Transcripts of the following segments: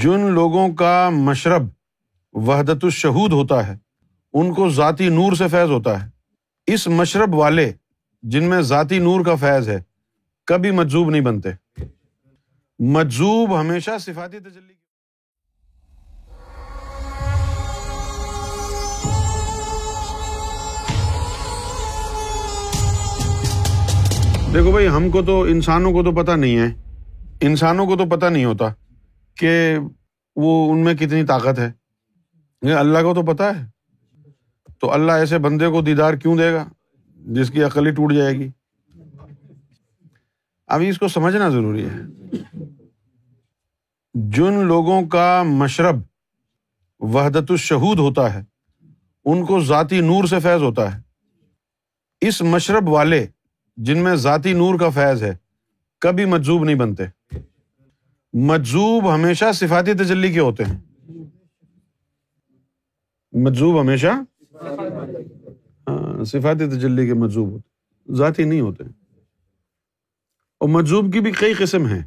جن لوگوں کا مشرب وحدت الشہود ہوتا ہے ان کو ذاتی نور سے فیض ہوتا ہے، اس مشرب والے جن میں ذاتی نور کا فیض ہے کبھی مجذوب نہیں بنتے، مجذوب ہمیشہ صفاتی تجلی۔ دیکھو بھائی، ہم کو تو انسانوں کو تو پتہ نہیں ہے، انسانوں کو تو پتہ نہیں ہوتا کہ وہ ان میں کتنی طاقت ہے، یہ اللہ کو تو پتہ ہے۔ تو اللہ ایسے بندے کو دیدار کیوں دے گا جس کی عقل ہی ٹوٹ جائے گی؟ ابھی اس کو سمجھنا ضروری ہے۔ جن لوگوں کا مشرب وحدت الشہود ہوتا ہے ان کو ذاتی نور سے فیض ہوتا ہے، اس مشرب والے جن میں ذاتی نور کا فیض ہے کبھی مجذوب نہیں بنتے، مجذوب ہمیشہ صفاتی تجلی کے ہوتے ہیں، مجذوب ہمیشہ صفاتی تجلی کے مجذوب ہوتے، ذاتی نہیں ہوتے۔ اور مجذوب کی بھی کئی قسم ہیں،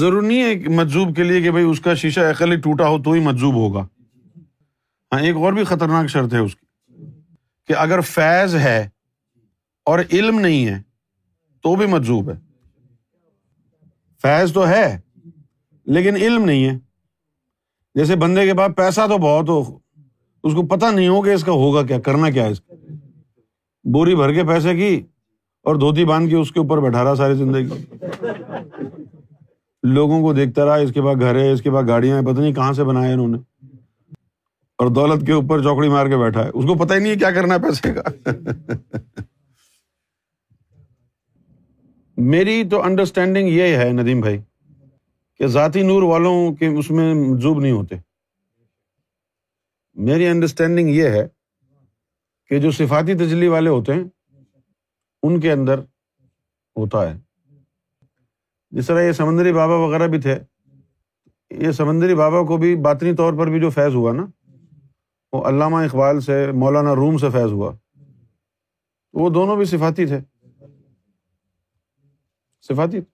ضرور نہیں ہے مجذوب کے لیے کہ بھائی اس کا شیشہ عقل ہی ٹوٹا ہو تو ہی مجذوب ہوگا۔ ہاں، ایک اور بھی خطرناک شرط ہے اس کی کہ اگر فیض ہے اور علم نہیں ہے تو بھی مجذوب ہے۔ فیض تو ہے لیکن علم نہیں ہے، جیسے بندے کے پاس پیسہ تو بہت ہو، اس کو پتہ نہیں ہو کہ اس کا ہوگا کیا، کرنا کیا ہے اس کا، بوری بھر کے پیسے کی اور دھوتی باندھ کے اس کے اوپر بیٹھا رہا ساری زندگی، لوگوں کو دیکھتا رہا، اس کے پاس گھر ہے، اس کے پاس گاڑیاں ہیں، پتہ نہیں کہاں سے بنایا انہوں نے، اور دولت کے اوپر چوکڑی مار کے بیٹھا ہے، اس کو پتہ ہی نہیں ہے کیا کرنا ہے پیسے کا۔ میری تو انڈرسٹینڈنگ یہ ہے ندیم بھائی کہ ذاتی نور والوں کے اس میں مجذوب نہیں ہوتے، میری انڈرسٹینڈنگ یہ ہے کہ جو صفاتی تجلی والے ہوتے ہیں ان کے اندر ہوتا ہے۔ جس طرح یہ سمندری بابا وغیرہ بھی تھے، یہ سمندری بابا کو بھی باطنی طور پر بھی جو فیض ہوا نا، وہ علامہ اقبال سے، مولانا روم سے فیض ہوا، وہ دونوں بھی صفاتی تھے، صفاتی